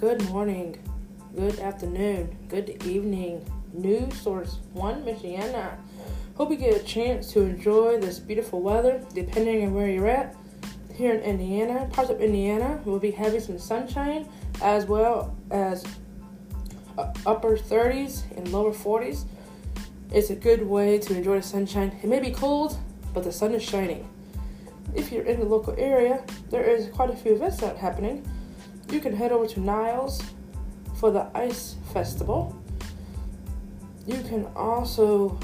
Good morning, good afternoon, good evening, News Source 1, Michiana. Hope you get a chance to enjoy this beautiful weather, depending on where you're at. Here in Indiana, parts of Indiana, we'll be having some sunshine, as well as upper 30s and lower 40s. It's a good way to enjoy the sunshine. It may be cold, but the sun is shining. If you're in the local area, there is quite a few events that are happening. You can head over to Niles for the Ice Festival. You can also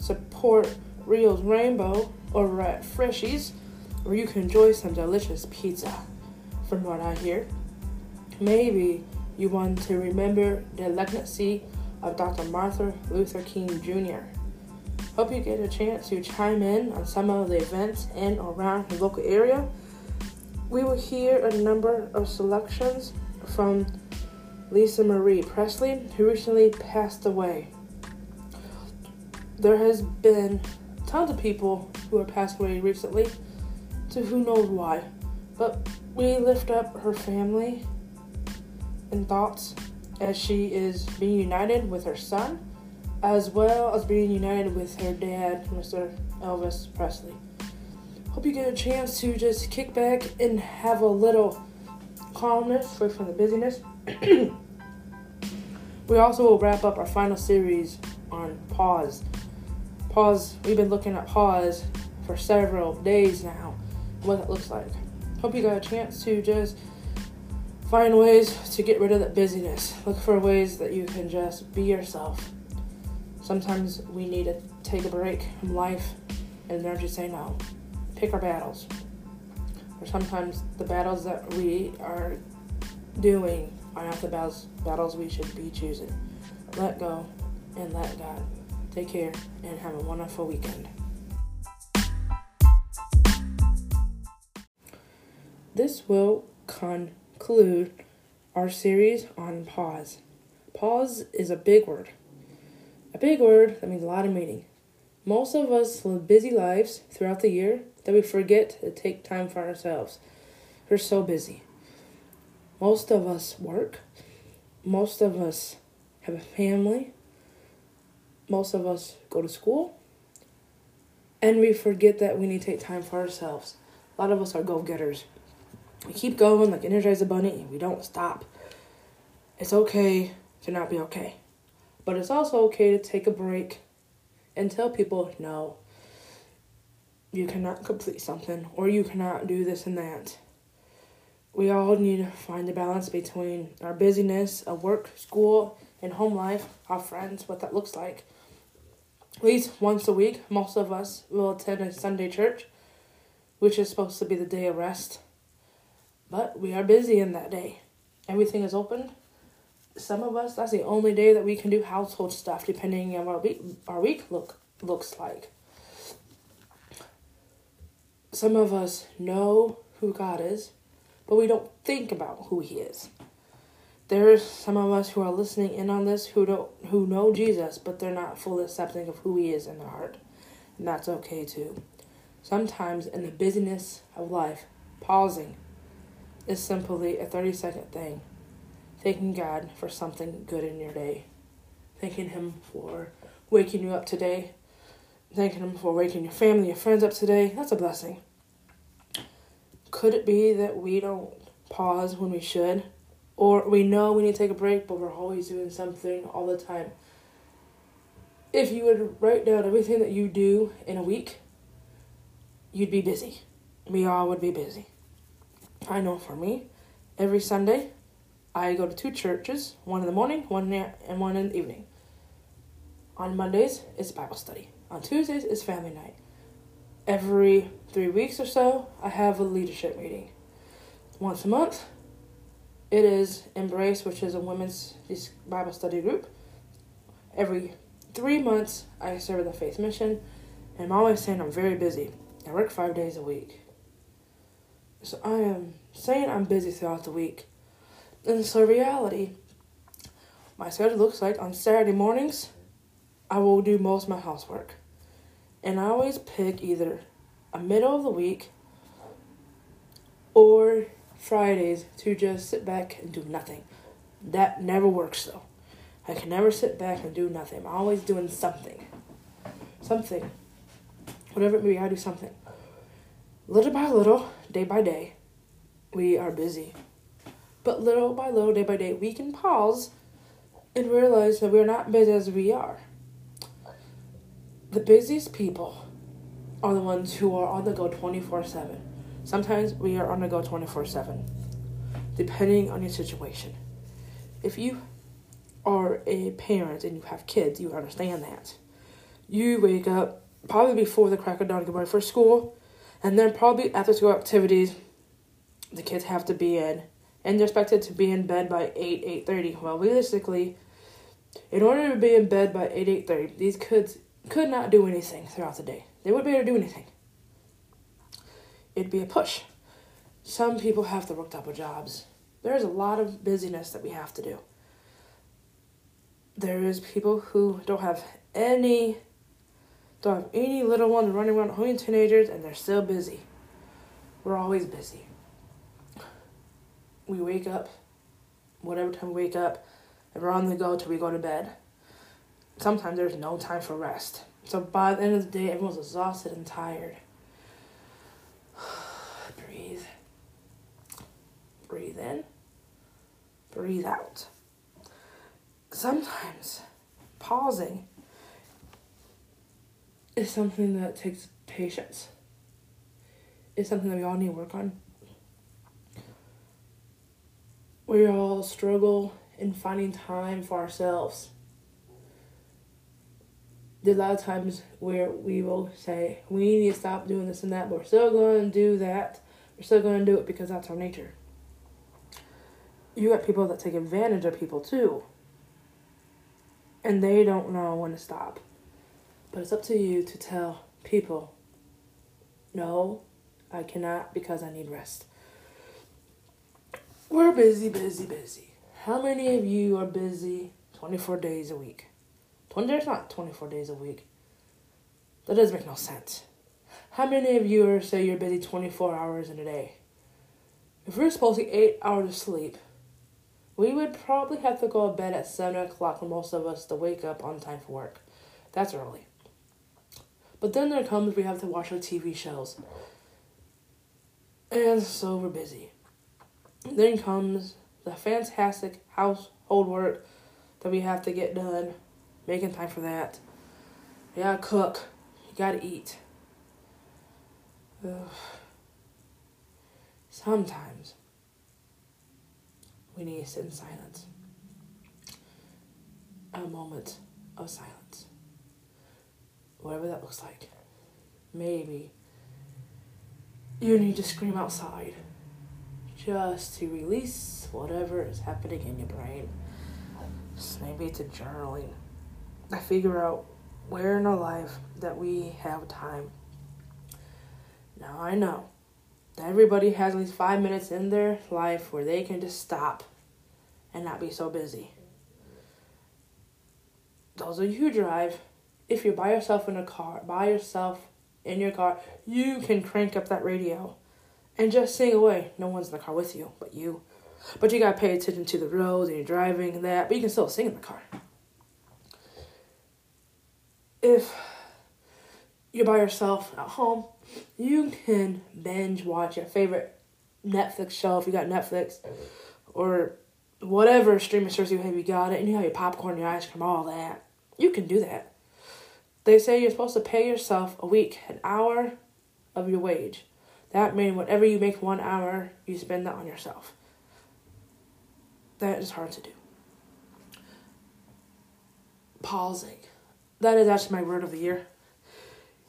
support Rio's Rainbow, over at Freshie's, where you can enjoy some delicious pizza, from what I hear. Maybe you want to remember the legacy of Dr. Martin Luther King Jr. Hope you get a chance to chime in on some of the events in or around your local area. We will hear a number of selections from Lisa Marie Presley, who recently passed away. There has been tons of people who have passed away recently, to who knows why, but we lift up her family in thoughts as she is being united with her son, as well as being united with her dad, Mr. Elvis Presley. Hope you get a chance to just kick back and have a little calmness away from the busyness. We also will wrap up our final series on pause. Pause, we've been looking at pause for several days now, what that looks like. Hope you got a chance to just find ways to get rid of that busyness. Look for ways that you can just be yourself. Sometimes we need to take a break from life and learn to say no. Pick our battles. Or sometimes the battles that we are doing are not the battles we should be choosing. Let go and let God. Take care and have a wonderful weekend. This will conclude our series on pause. Pause is a big word. A big word that means a lot of meaning. Most of us live busy lives throughout the year that we forget to take time for ourselves. We're so busy. Most of us work. Most of us have a family. Most of us go to school. And we forget that we need to take time for ourselves. A lot of us are go-getters. We keep going like Energizer Bunny and we don't stop. It's okay to not be okay. But it's also okay to take a break and tell people, no, you cannot complete something or you cannot do this and that. We all need to find a balance between our busyness of work, school, and home life, our friends, what that looks like. At least once a week, most of us will attend a Sunday church, which is supposed to be the day of rest. But we are busy in that day. Everything is open. Some of us, that's the only day that we can do household stuff, depending on what our week looks like. Some of us know who God is, but we don't think about who he is. There's some of us who are listening in on this who know Jesus, but they're not fully accepting of who he is in their heart. And that's okay too. Sometimes in the busyness of life, pausing is simply a 30-second thing. Thanking God for something good in your day. Thanking him for waking you up today. Thanking him for waking your family, your friends up today. That's a blessing. Could it be that we don't pause when we should? Or we know we need to take a break, but we're always doing something all the time. If you would write down everything that you do in a week, you'd be busy. We all would be busy. I know for me, every Sunday, I go to two churches, one in the morning, one in the evening. On Mondays, it's Bible study. On Tuesdays, it's family night. Every 3 weeks or so, I have a leadership meeting. Once a month, it is Embrace, which is a women's Bible study group. Every 3 months, I serve the Faith Mission. And I'm always saying I'm very busy. I work 5 days a week. So I am saying I'm busy throughout the week. And so reality, my schedule looks like on Saturday mornings, I will do most of my housework. And I always pick either a middle of the week or Fridays to just sit back and do nothing. That never works though. I can never sit back and do nothing. I'm always doing something. Something. Whatever it may be, I do something. Little by little, day by day, we are busy. But little by little, day by day, we can pause and realize that we're not busy as we are. The busiest people are the ones who are on the go 24/7. Sometimes we are on the go 24/7, depending on your situation. If you are a parent and you have kids, you understand that. You wake up probably before the crack of dawn to get ready for school, and then probably after school activities the kids have to be in, and they're expected to be in bed by 8, 8:30. Well, realistically, in order to be in bed by 8, 8:30, these kids could not do anything throughout the day. They wouldn't be able to do anything. It'd be a push. Some people have to work double jobs. There's a lot of busyness that we have to do. There is people who don't have any little ones running around, only teenagers, and they're still busy. We're always busy. We wake up, whatever time we wake up, and we're on the go till we go to bed. Sometimes there's no time for rest. So by the end of the day, everyone's exhausted and tired. Breathe. Breathe in. Breathe out. Sometimes pausing is something that takes patience. It's something that we all need to work on. We all struggle in finding time for ourselves. There's a lot of times where we will say, we need to stop doing this and that, but we're still going to do that. We're still going to do it because that's our nature. You got people that take advantage of people too. And they don't know when to stop. But it's up to you to tell people, no, I cannot because I need rest. We're busy, busy, busy. How many of you are busy 24 days a week? There's not 24 days a week. That doesn't make no sense. How many of you are, say you're busy 24 hours in a day? If we're supposed to get 8 hours of sleep, we would probably have to go to bed at 7 o'clock for most of us to wake up on time for work. That's early. But then there comes we have to watch our TV shows. And so we're busy. Then comes the fantastic household work that we have to get done. Making time for that. You gotta cook. You gotta eat. Ugh. Sometimes we need to sit in silence. A moment of silence. Whatever that looks like. Maybe you need to scream outside just to release whatever is happening in your brain. Maybe it's a journaling. I figure out where in our life that we have time. Now I know that everybody has at least 5 minutes in their life where they can just stop and not be so busy. Those of you who drive, if you're by yourself in your car, you can crank up that radio and just sing away. No one's in the car with you but you. But you gotta pay attention to the roads and you're driving and that, but you can still sing in the car. If you're by yourself at home, you can binge watch your favorite Netflix show if you got Netflix or whatever streaming service you have, you got it, and you have your popcorn, your ice cream, all that. You can do that. They say you're supposed to pay yourself a week, an hour of your wage. That means whatever you make 1 hour, you spend that on yourself. That is hard to do. Pausing. That is actually my word of the year.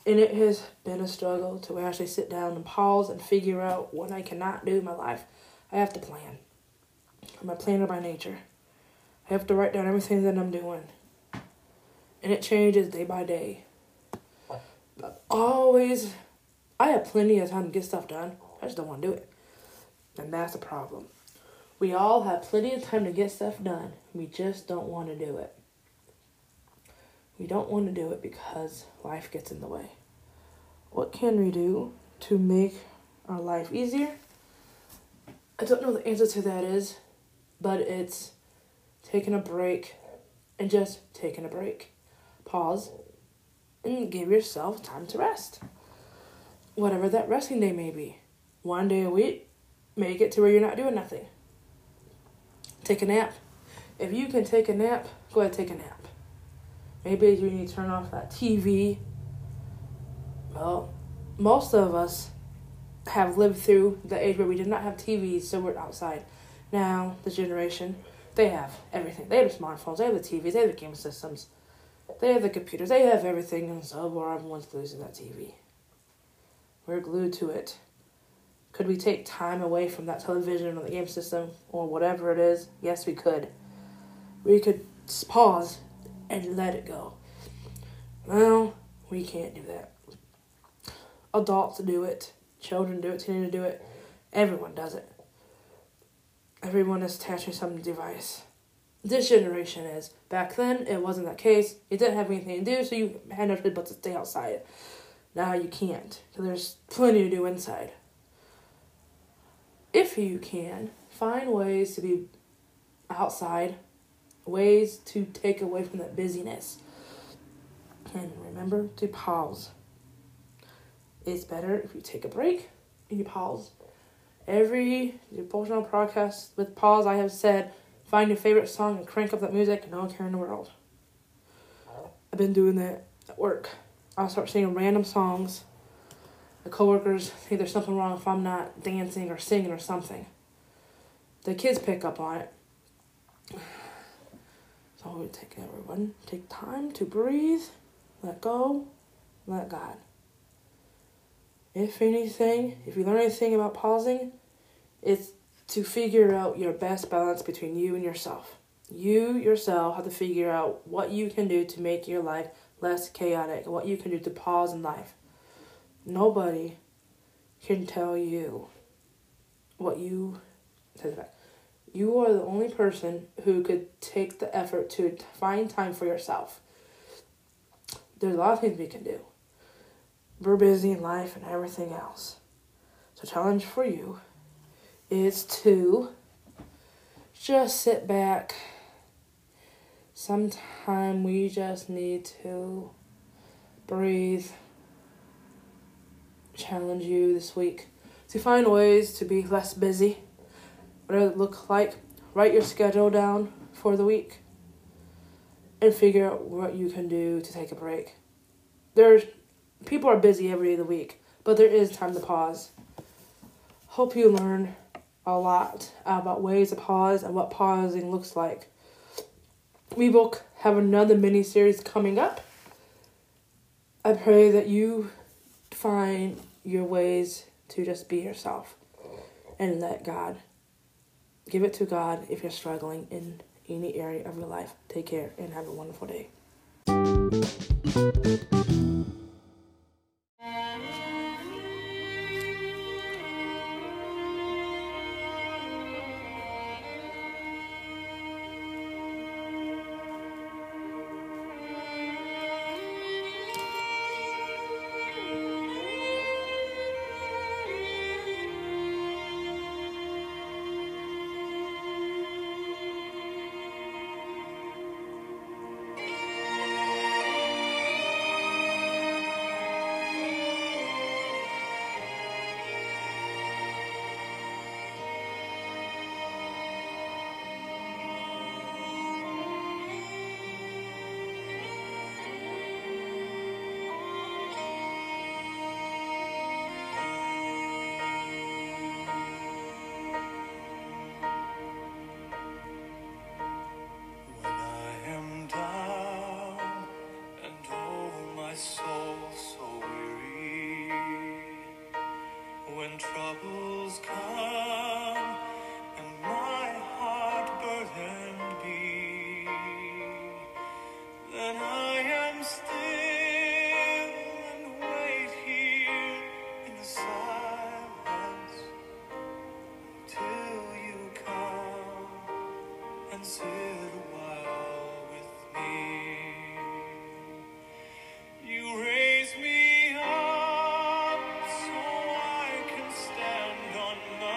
And it has been a struggle to actually sit down and pause and figure out what I cannot do in my life. I have to plan. I'm a planner by nature. I have to write down everything that I'm doing. And it changes day by day. But always, I have plenty of time to get stuff done. I just don't want to do it. And that's a problem. We all have plenty of time to get stuff done. We just don't want to do it. We don't want to do it because life gets in the way. What can we do to make our life easier? I don't know what the answer to that is, but it's taking a break and just taking a break. Pause and give yourself time to rest. Whatever that resting day may be. 1 day a week, make it to where you're not doing nothing. Take a nap. If you can take a nap, go ahead and take a nap. Maybe you need to turn off that TV. Well, most of us have lived through the age where we did not have TVs, so we're outside. Now, this generation, they have everything. They have the smartphones, they have the TVs, they have the game systems. They have the computer. They have everything, and so we're on one losing that TV. We're glued to it. Could we take time away from that television or the game system or whatever it is? Yes, we could. We could pause and let it go. Well, we can't do that. Adults do it. Children do it. Teenagers do it. Everyone does it. Everyone is attached to some device. This generation is. Back then, it wasn't that case. You didn't have anything to do, so you had no choice but to stay outside. Now you can't. So there's plenty to do inside. If you can, find ways to be outside, ways to take away from that busyness. And remember to pause. It's better if you take a break and you pause. Every devotional podcast with pause I have said, find your favorite song and crank up that music and no one care in the world. I've been doing that at work. I'll start singing random songs. The coworkers think there's something wrong if I'm not dancing or singing or something. The kids pick up on it. So we take everyone. Take time to breathe. Let go. Let God. If anything, if you learn anything about pausing, it's to figure out your best balance between you and yourself. You yourself have to figure out what you can do to make your life less chaotic and what you can do to pause in life. Nobody can tell you what you... You are the only person who could take the effort to find time for yourself. There's a lot of things we can do. We're busy in life and everything else. So challenge for you is to just sit back. Sometimes we just need to breathe. Challenge you this week to find ways to be less busy. Whatever it looks like, write your schedule down for the week and figure out what you can do to take a break. People are busy every day of the week, but there is time to pause. Hope you learn a lot about ways to pause and what pausing looks like. We will have another mini-series coming up. I pray that you find your ways to just be yourself and let God. Give it to God if you're struggling in any area of your life. Take care and have a wonderful day. Raise me up so I can stand on my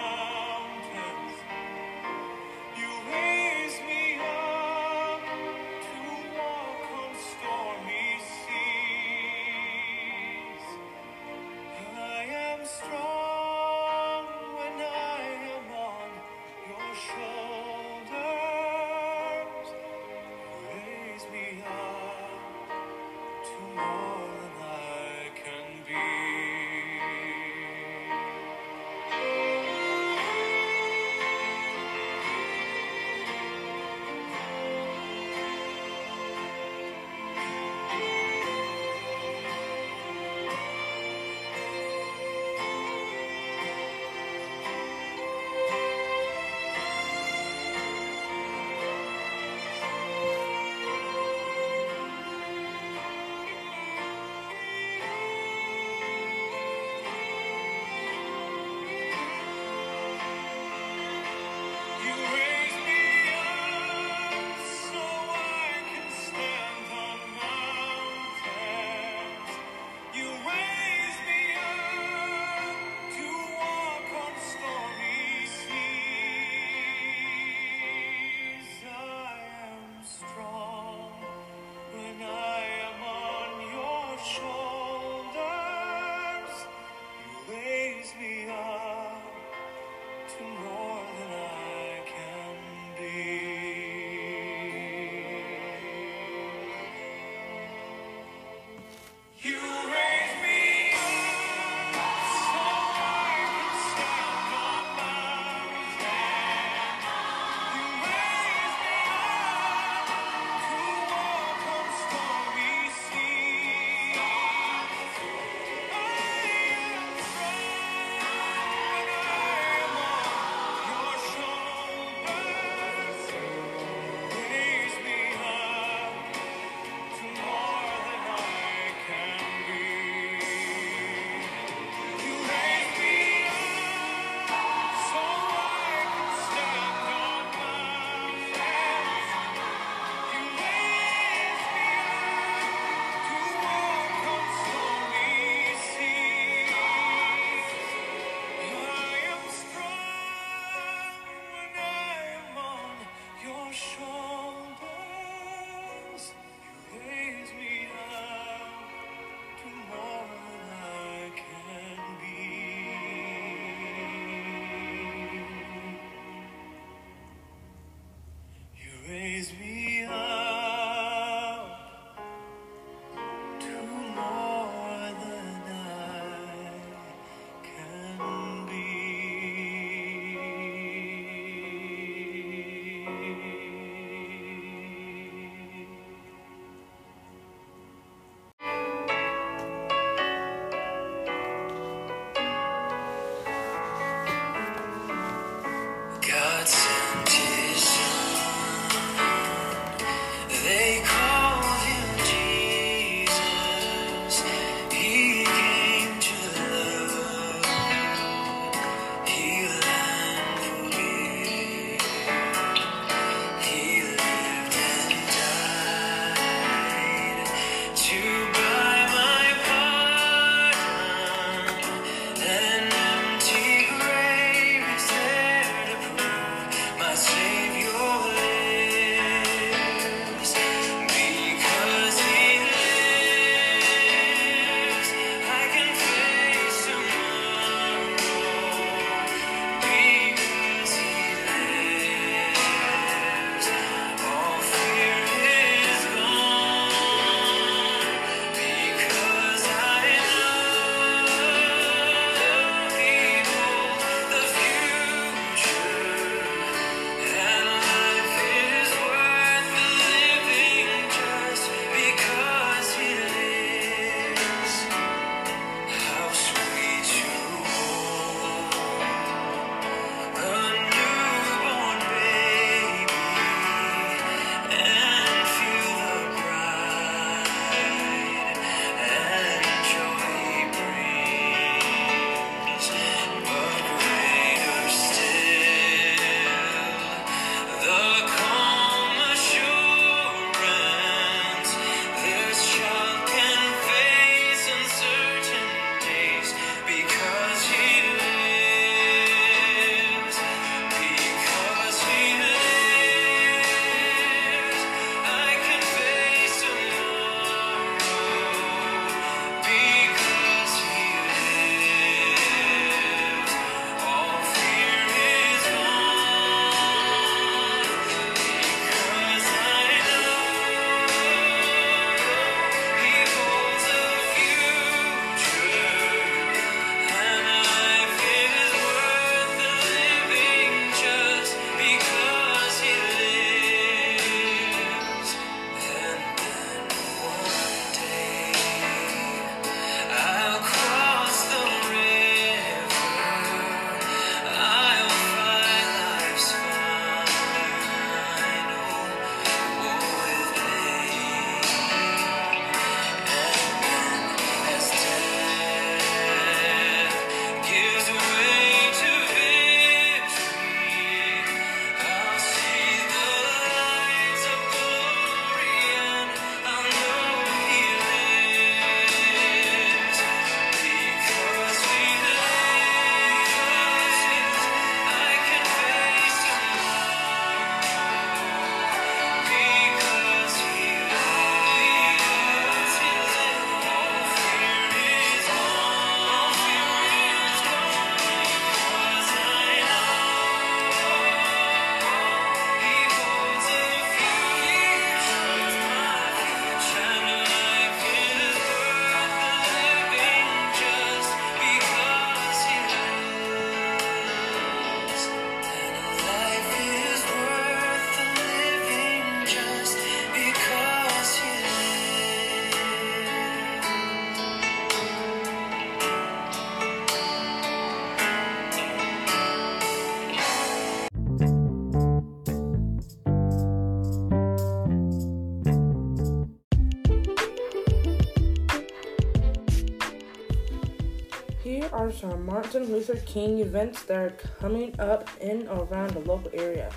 Here are some Martin Luther King events that are coming up in and around the local area.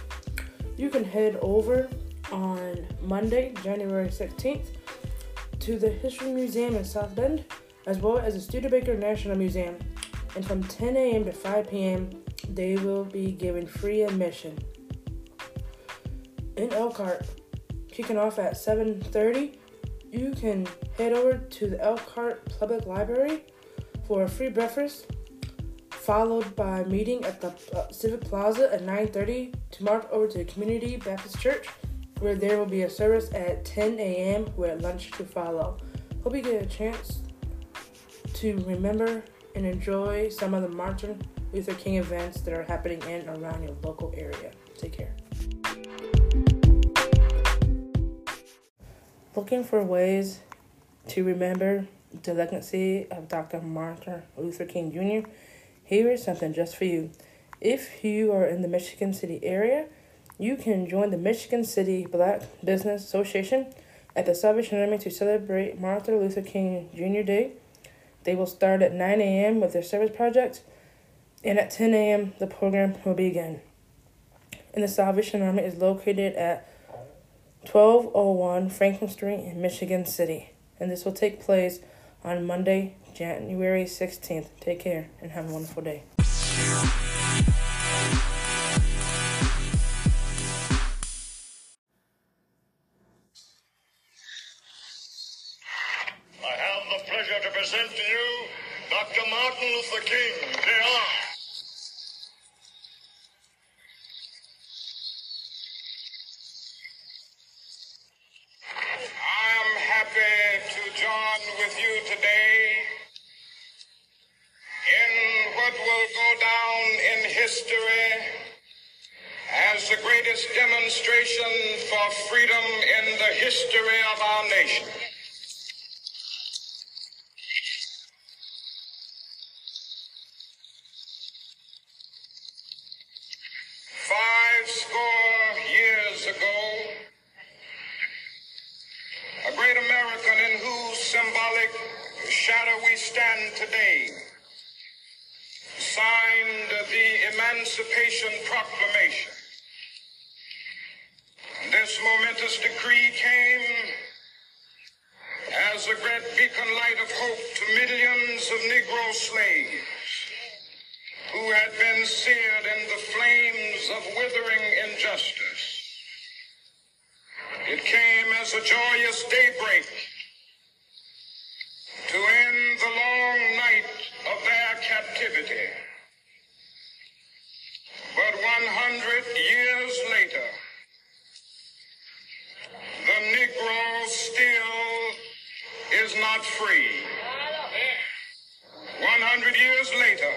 You can head over on Monday, January 16th, to the History Museum in South Bend, as well as the Studebaker National Museum. And from 10 a.m. to 5 p.m., they will be giving free admission. In Elkhart, kicking off at 7:30, you can head over to the Elkhart Public Library for a free breakfast, followed by a meeting at the Civic Plaza at 9:30 to march over to the Community Baptist Church, where there will be a service at 10 a.m. with lunch to follow. Hope you get a chance to remember and enjoy some of the Martin Luther King events that are happening in and around your local area. Take care. Looking for ways to remember the legacy of Dr. Martin Luther King Jr., here is something just for you. If you are in the Michigan City area, you can join the Michigan City Black Business Association at the Salvation Army to celebrate Martin Luther King Jr. Day. They will start at 9 a.m. with their service project, and at 10 a.m. the program will begin. And the Salvation Army is located at 1201 Franklin Street in Michigan City. And this will take place on Monday, January 16th. Take care and have a wonderful day. I have the pleasure to present to you Dr. Martin Luther King, Jr. As the greatest demonstration for freedom in the history of our nation. Five score years ago, a great American in whose symbolic shadow we stand today signed the Emancipation Proclamation. This momentous decree came as a great beacon light of hope to millions of Negro slaves who had been seared in the flames of withering injustice. It came as a joyous daybreak to end the long night of their captivity. But 100 years later, the Negro still is not free. 100 years later,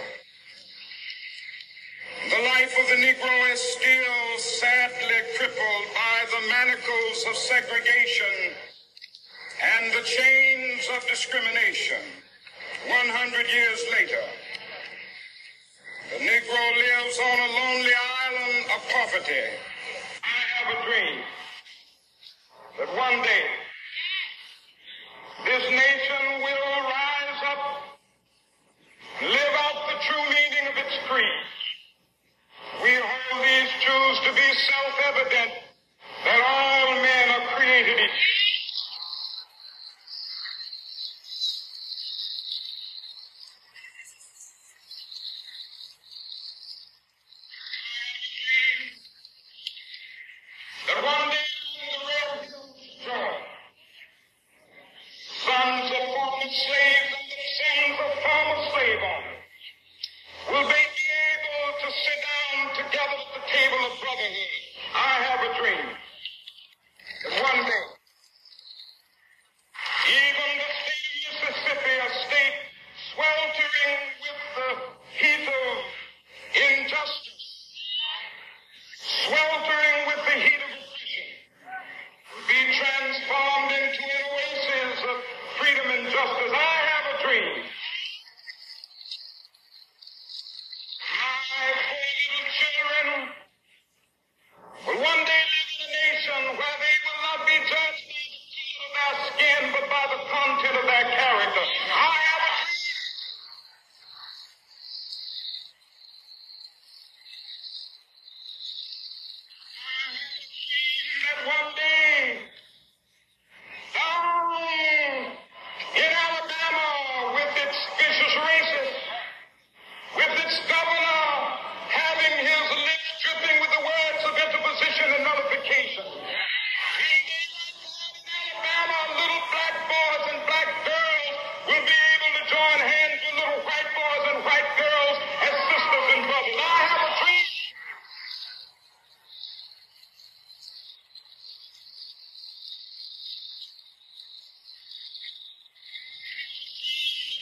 the life of the Negro is still sadly crippled by the manacles of segregation and the chains of discrimination. 100 years later, the Negro lives on a lonely island of poverty. I have a dream that one day, this nation will rise up and live out the true meaning of its creed. We hold these truths to be self-evident, that all men are created equal. Justice, I have a dream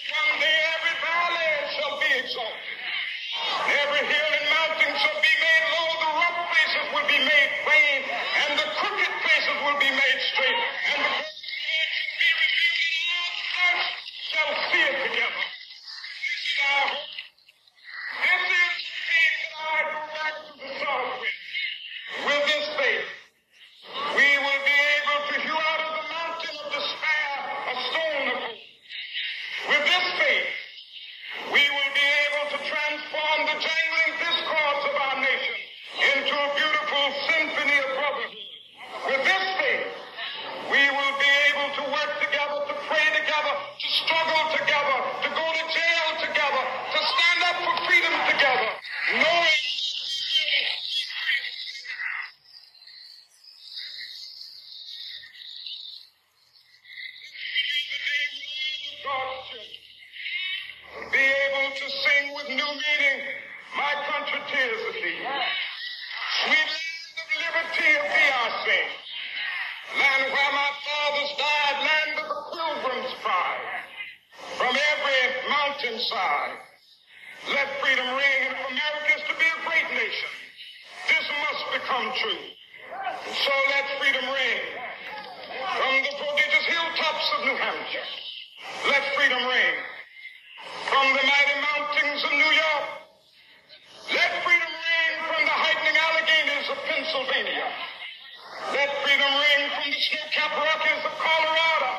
Someday every valley shall be exalted. Every hill and mountain shall be made low. The rough places will be made plain, and the crooked places will be made straight. And the broken land shall be revealed, and all flesh shall see it together. This is our hope. This is the faith that I go back to the South with. With this faith, we will be able to hew out of the mountain of despair a stone of hope. With this faith, we will be able to transform the jangling discords of our nation into a beautiful symphony of brotherhood. With this faith, we will be able to work together, to pray together, to struggle together, to go to jail together, to stand up for freedom together, knowing. Let freedom ring, and if America is to be a great nation, this must become true. So let freedom ring from the prodigious hilltops of New Hampshire. Let freedom ring from the mighty mountains of New York. Let freedom ring from the heightening Alleghenies of Pennsylvania. Let freedom ring from the snow-capped Rockies of Colorado.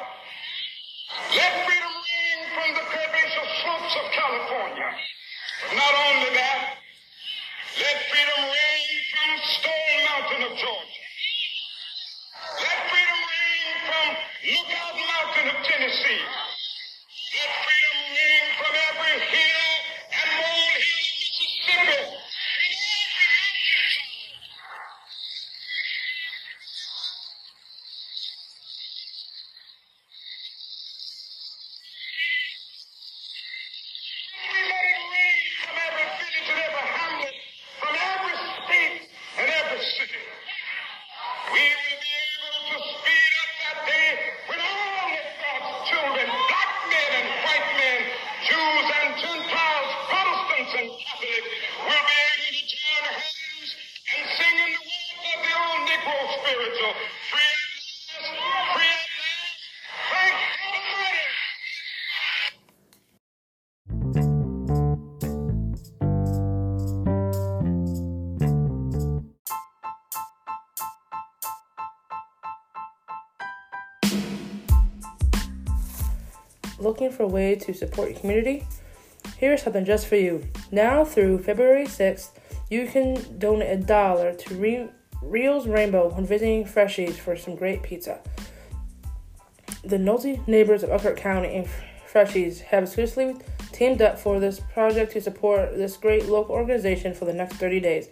Let freedom ring from the curvaceous slopes of California. Not only that, let freedom ring from Stone Mountain of Georgia. Let freedom ring from Lookout Mountain of Tennessee. Let freedom ring from every hill and molehill of Mississippi. Looking for a way to support your community? Here's something just for you. Now through February 6th, you can donate $1 to Rio's Rainbow when visiting Freshie's for some great pizza. The nosy neighbors of Uckert County and Freshie's have seriously teamed up for this project to support this great local organization for the next 30 days.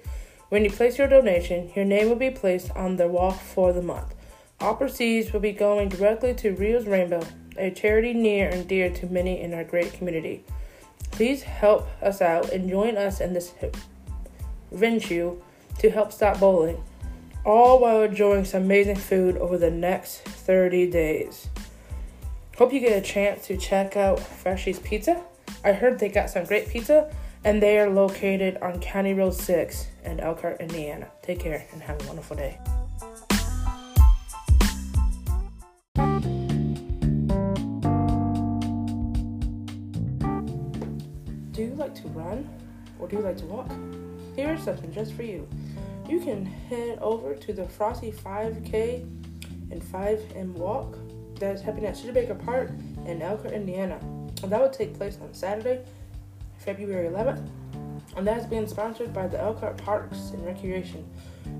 When you place your donation, your name will be placed on the wall for the month. All proceeds will be going directly to Rio's Rainbow, a charity near and dear to many in our great community. Please help us out and join us in this venture to help stop bowling, all while enjoying some amazing food over the next 30 days. Hope you get a chance to check out Freshie's Pizza. I heard they got some great pizza, and they are located on County Road 6 in Elkhart, Indiana. Take care and have a wonderful day. Do you like to run, or do you like to walk? Here is something just for you. You can head over to the Frosty 5K and 5M Walk that is happening at Studebaker Park in Elkhart, Indiana. And that will take place on Saturday, February 11th. And that is being sponsored by the Elkhart Parks and Recreation.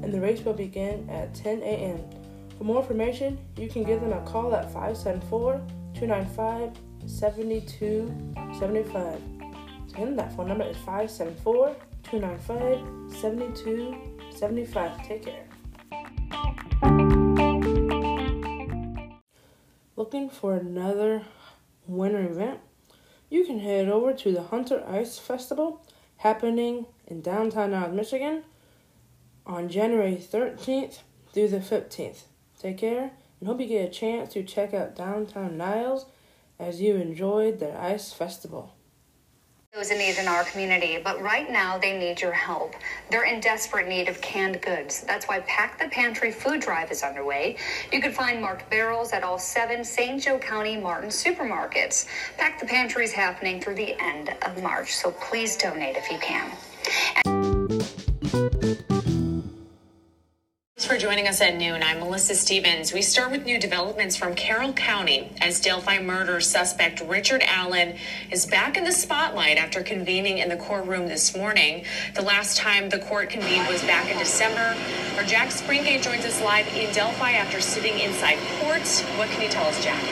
And the race will begin at 10 a.m. For more information, you can give them a call at 574-295-7275. Again, that phone number is 574-295-7275. Take care. Looking for another winter event? You can head over to the Hunter Ice Festival happening in downtown Niles, Michigan on January 13th through the 15th. Take care and hope you get a chance to check out downtown Niles as you enjoyed their ice festival. Those in need in our community, but right now they need your help. They're in desperate need of canned goods. That's why Pack the Pantry food drive is underway. You can find marked barrels at all 7 St. Joe County Martin supermarkets. Pack the Pantry is happening through the end of March, so please donate if you can. Thanks for joining us at noon. I'm Melissa Stevens. We start with new developments from Carroll County as Delphi murder suspect Richard Allen is back in the spotlight after convening in the courtroom this morning. The last time the court convened was back in December. Our Jack Springate joins us live in Delphi after sitting inside court. What can you tell us, Jack?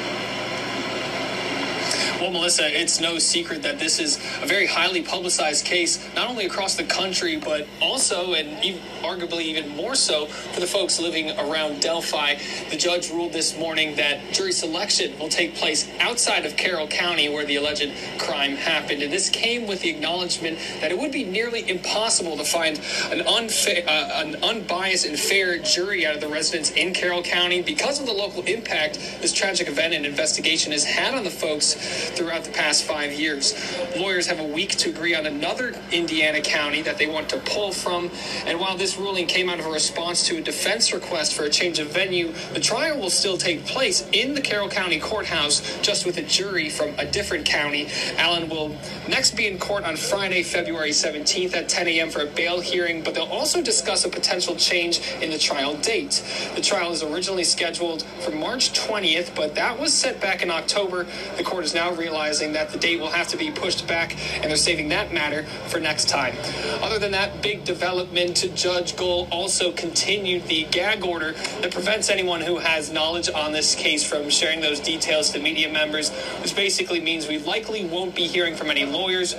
Well, Melissa, it's no secret that this is a very highly publicized case, not only across the country, but also, and even, arguably even more so, for the folks living around Delphi. The judge ruled this morning that jury selection will take place outside of Carroll County, where the alleged crime happened. And this came with the acknowledgement that it would be nearly impossible to find an unbiased and fair jury out of the residents in Carroll County because of the local impact this tragic event and investigation has had on the folks throughout the past 5 years. Lawyers have a week to agree on another Indiana county that they want to pull from. And while this ruling came out of a response to a defense request for a change of venue, the trial will still take place in the Carroll County Courthouse, just with a jury from a different county. Allen will next be in court on Friday, February 17th at 10 a.m. for a bail hearing, but they'll also discuss a potential change in the trial date. The trial is originally scheduled for March 20th, but that was set back in October. The court is now realizing that the date will have to be pushed back, and they're saving that matter for next time. Other than that big development, Judge Gull also continued the gag order that prevents anyone who has knowledge on this case from sharing those details to media members, which basically means we likely won't be hearing from any lawyers,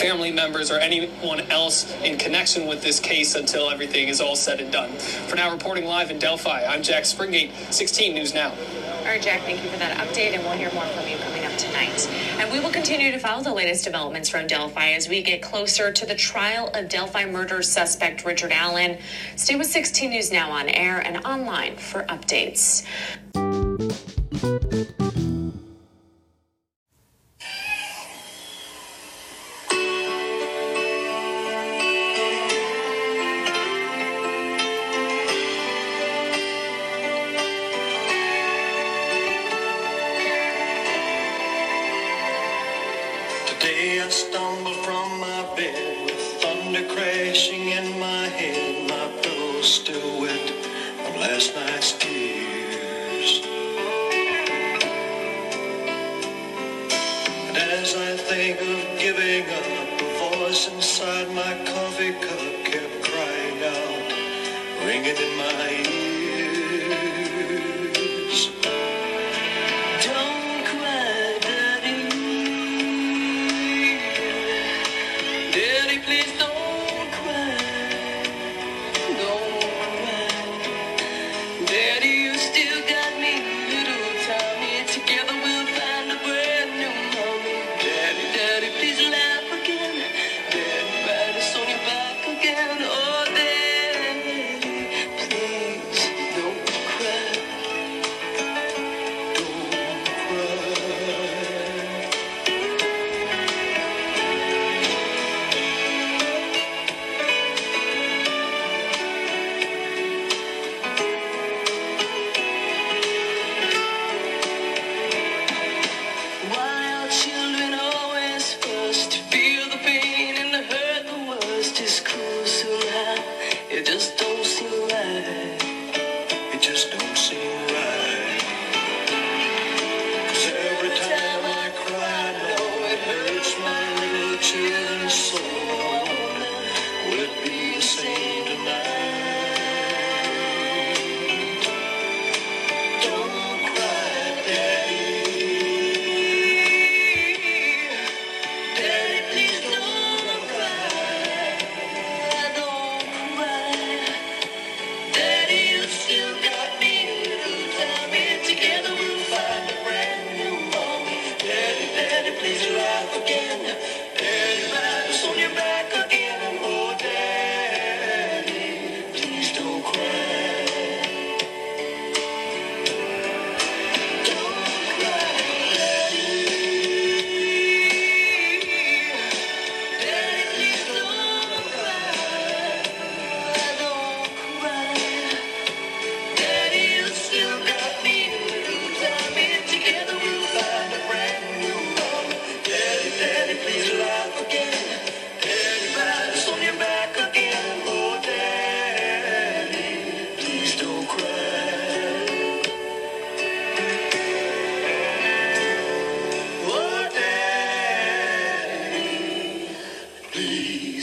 family members, or anyone else in connection with this case until everything is all said and done. For now, reporting live in Delphi, I'm Jack Springate, 16 News Now. All right, Jack, thank you for that update, and we'll hear more from you coming up tonight. And we will continue to follow the latest developments from Delphi as we get closer to the trial of Delphi murder suspect Richard Allen. Stay with 16 News Now on air and online for updates. Please.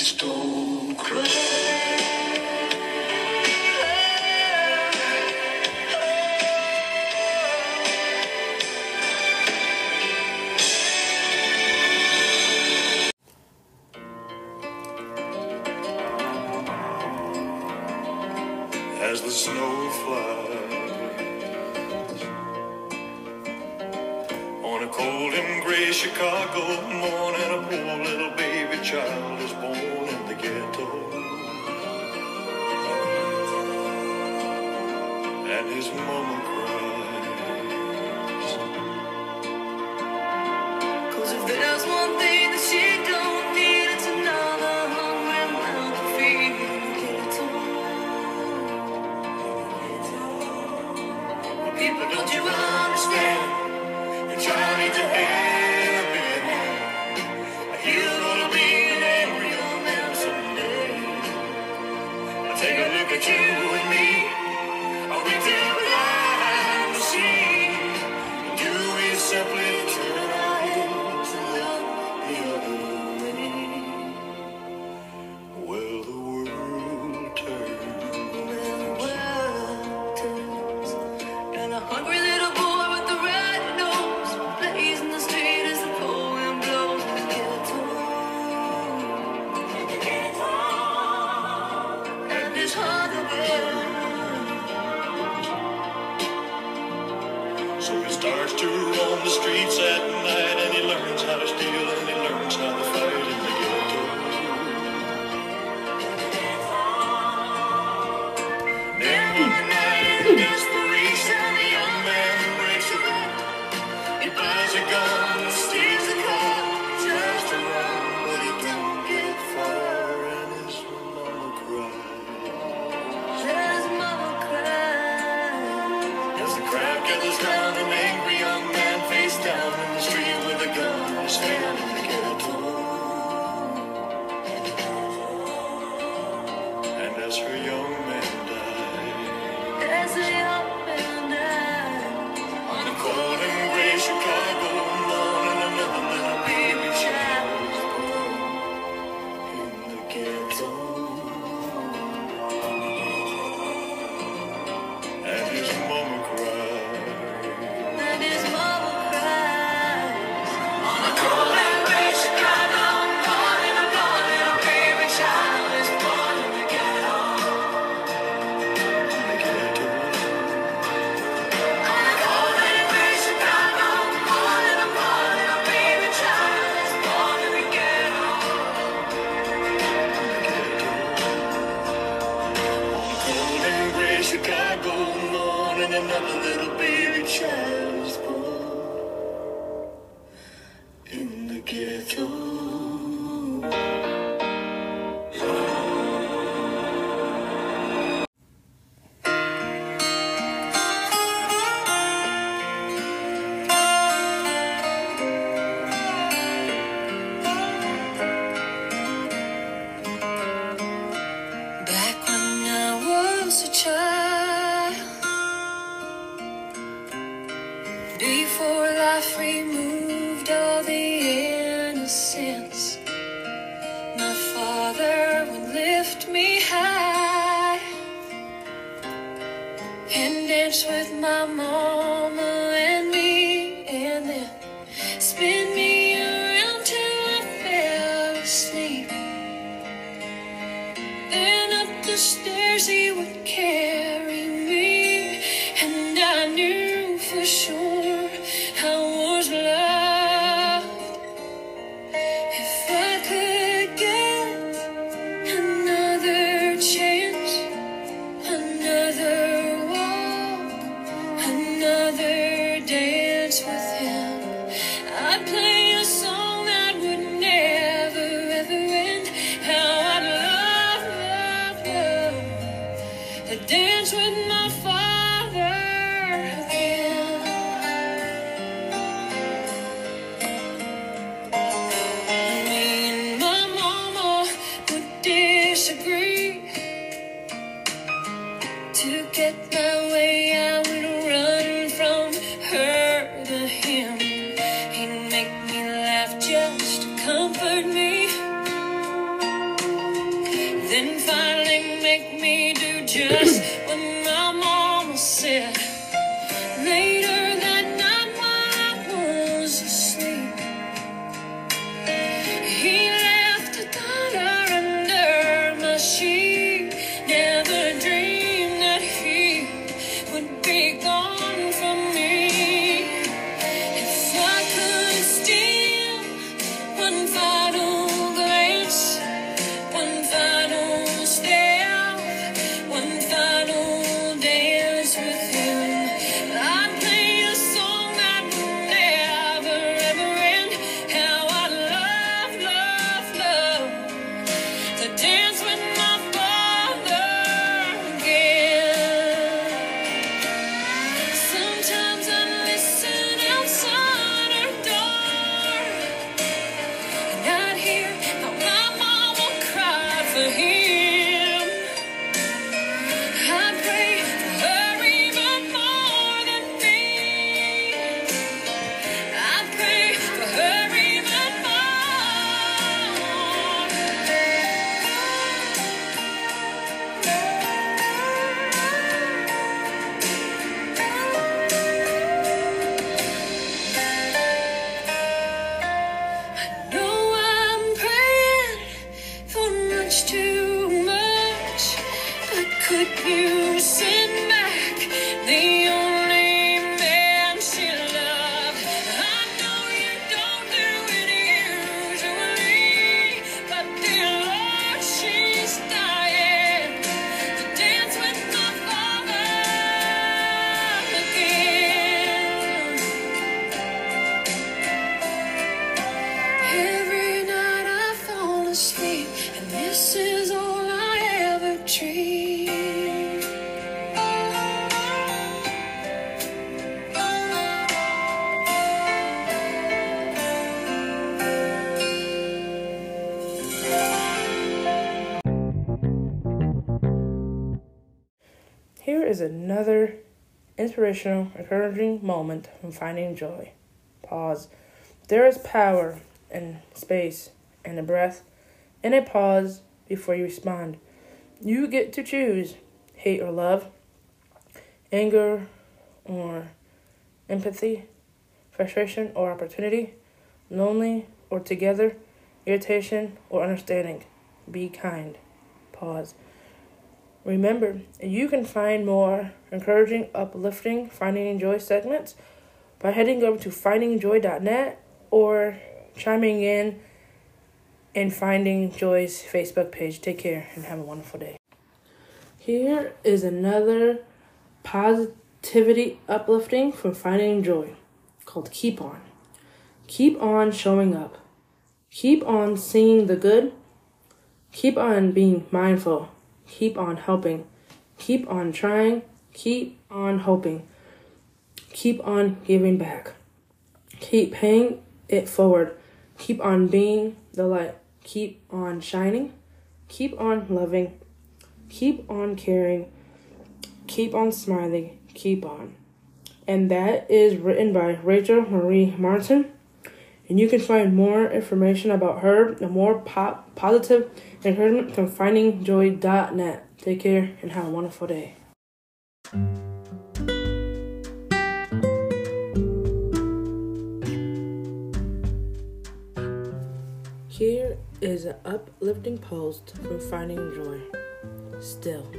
Please don't cry. As the snow flies on a cold and gray Chicago morning, a poor little baby child is born in the ghetto, and his mama cries, 'cause if there's one thing that she don't need, it's another hungry mouth to feed. People, don't you understand? You're trying to help me. You're gonna be an embryo man someday. Now take a look at you and me. Are we too blind to see? Do we simply try to look the other way? Well, the world turns. A hungry little boy with a red nose plays in the street as the poem blows. The ghetto, and his hunger burns. So he starts to roam the streets at night, and he learns how to steal, and he learns how to fight in the ghetto. Then one night in desperation, buys a gun, steals a car, tries to run, but he don't get far, and his mama cries. And his mama cries. As the crowd gathers round, an angry young man face down in the street with a gun, he's standing in the ghetto. And as her young man dies, as a young man dies, on a cold and Chicago morning, another little baby child is born in the ghetto, and his mama cries. And his mama cries. On a cold and gray Chicago morning, another little baby child is born in the ghetto. In the ghetto. On a cold and gray Chicago. Chicago morning, another little baby child is born in the ghetto. Back when I was a child, before life removed all the innocence, my father would lift me high and dance with my mama and me, and then spin me around till I fell asleep. Then up the stairs he would carry me, and I knew for sure I was loved. If I could get another chance, another walk, another dance with him, I'd play a song that would never ever end. How I'd love, love, love to dance with my father again. Me and my mama would disagree. To get my way, I would run from her to him. He'd make me laugh just to comfort me. is another inspirational, encouraging moment from Finding Joy. Pause. There is power in space and a breath and a pause before you respond. You get to choose hate or love, anger or empathy, frustration or opportunity, lonely or together, irritation or understanding. Be kind. Pause. Remember, you can find more encouraging, uplifting Finding Joy segments by heading over to FindingJoy.net or chiming in and Finding Joy's Facebook page. Take care and have a wonderful day. Here is another positivity uplifting for Finding Joy called Keep On. Keep on showing up. Keep on seeing the good. Keep on being mindful. Keep on helping. Keep on trying. Keep on hoping. Keep on giving back. Keep paying it forward. Keep on being the light. Keep on shining. Keep on loving. Keep on caring. Keep on smiling. Keep on. And that is written by Rachel Marie Martin. And you can find more information about her and more positive encouragement from FindingJoy.net. Take care and have a wonderful day. Here is an uplifting post from Finding Joy. Still,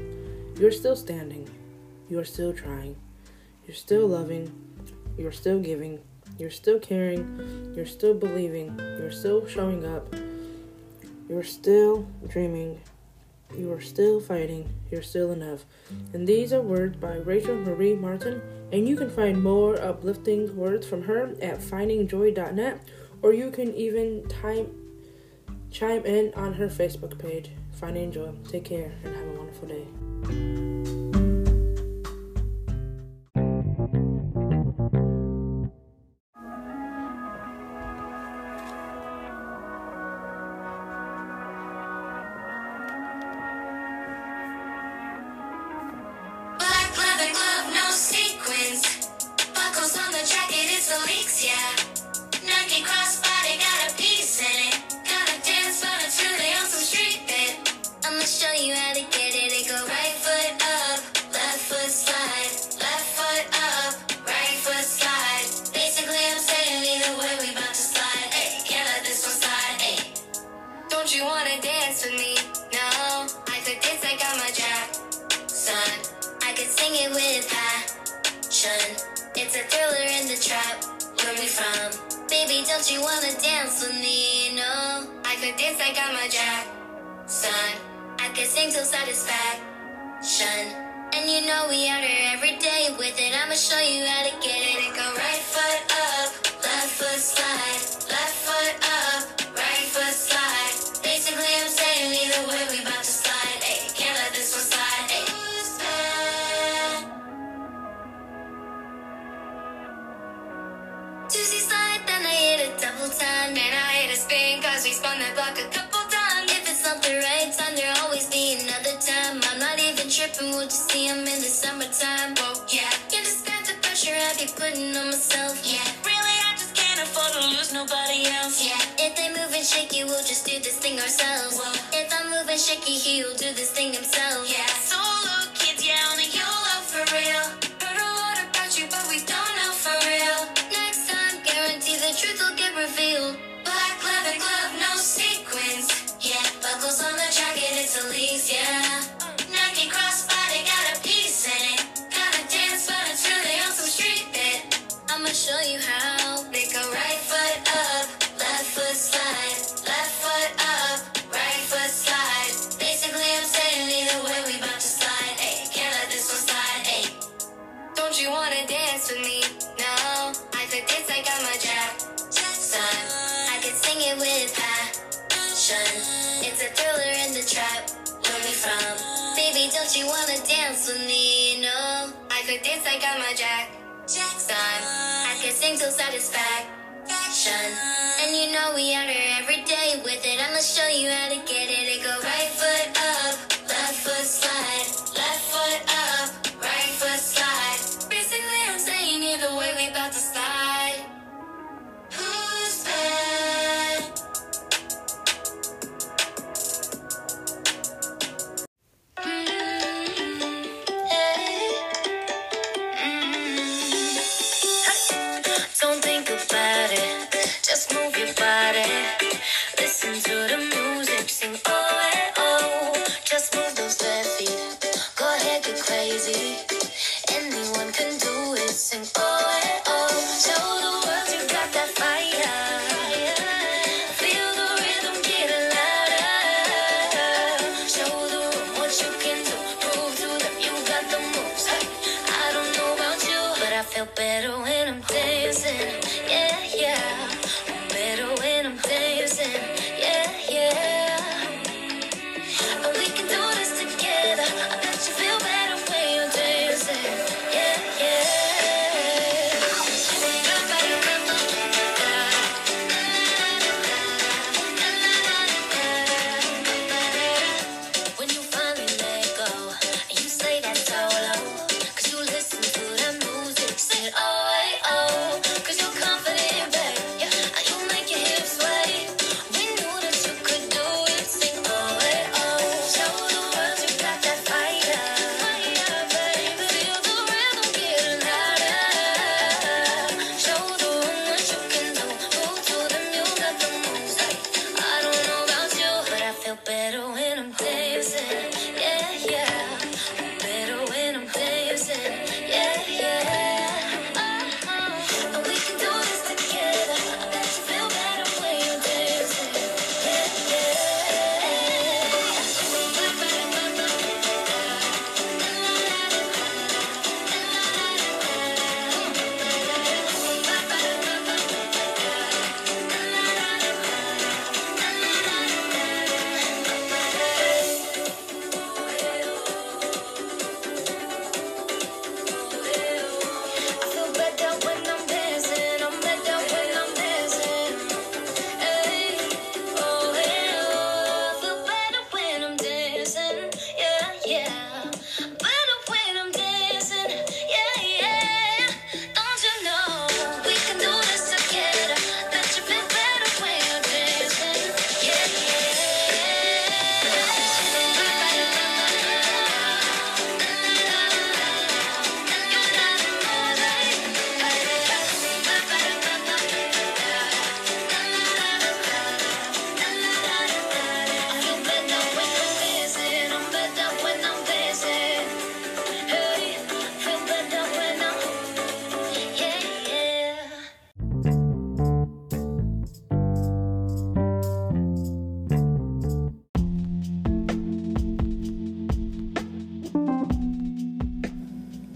you're still standing. You're still trying. You're still loving. You're still giving. You're still caring. You're still believing. You're still showing up. You're still dreaming. You are still fighting. You're still enough. And these are words by Rachel Marie Martin. And you can find more uplifting words from her at FindingJoy.net. Or you can even chime in on her Facebook page, Finding Joy. Take care and have a wonderful day. Right feel better when I'm dancing, yeah, yeah. Better when I'm dancing, yeah, yeah. And we can do this together. I bet you feel better when you're dancing, yeah,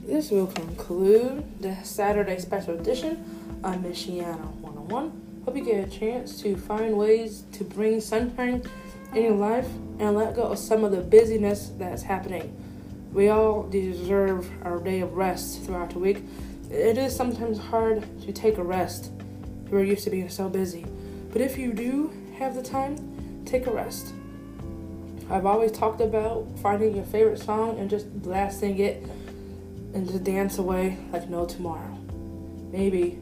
This will conclude the Saturday special edition on Michiana 101. Hope you get a chance to find ways to bring sunshine in your life and let go of some of the busyness that's happening. We all deserve our day of rest throughout the week. It is sometimes hard to take a rest. We're used to being so busy. But if you do have the time, take a rest. I've always talked about finding your favorite song and just blasting it and just dance away like no tomorrow. Maybe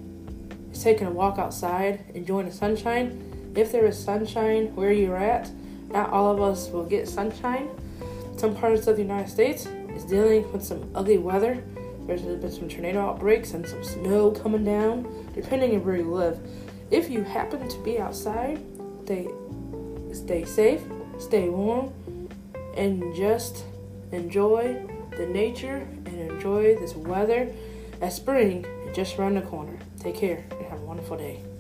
it's taking a walk outside, enjoying the sunshine. If there is sunshine where you're at, not all of us will get sunshine. Some parts of the United States is dealing with some ugly weather. There's been some tornado outbreaks and some snow coming down, depending on where you live. If you happen to be outside, stay safe, stay warm, and just enjoy the nature and enjoy this weather as spring is just around the corner. Take care and have a wonderful day.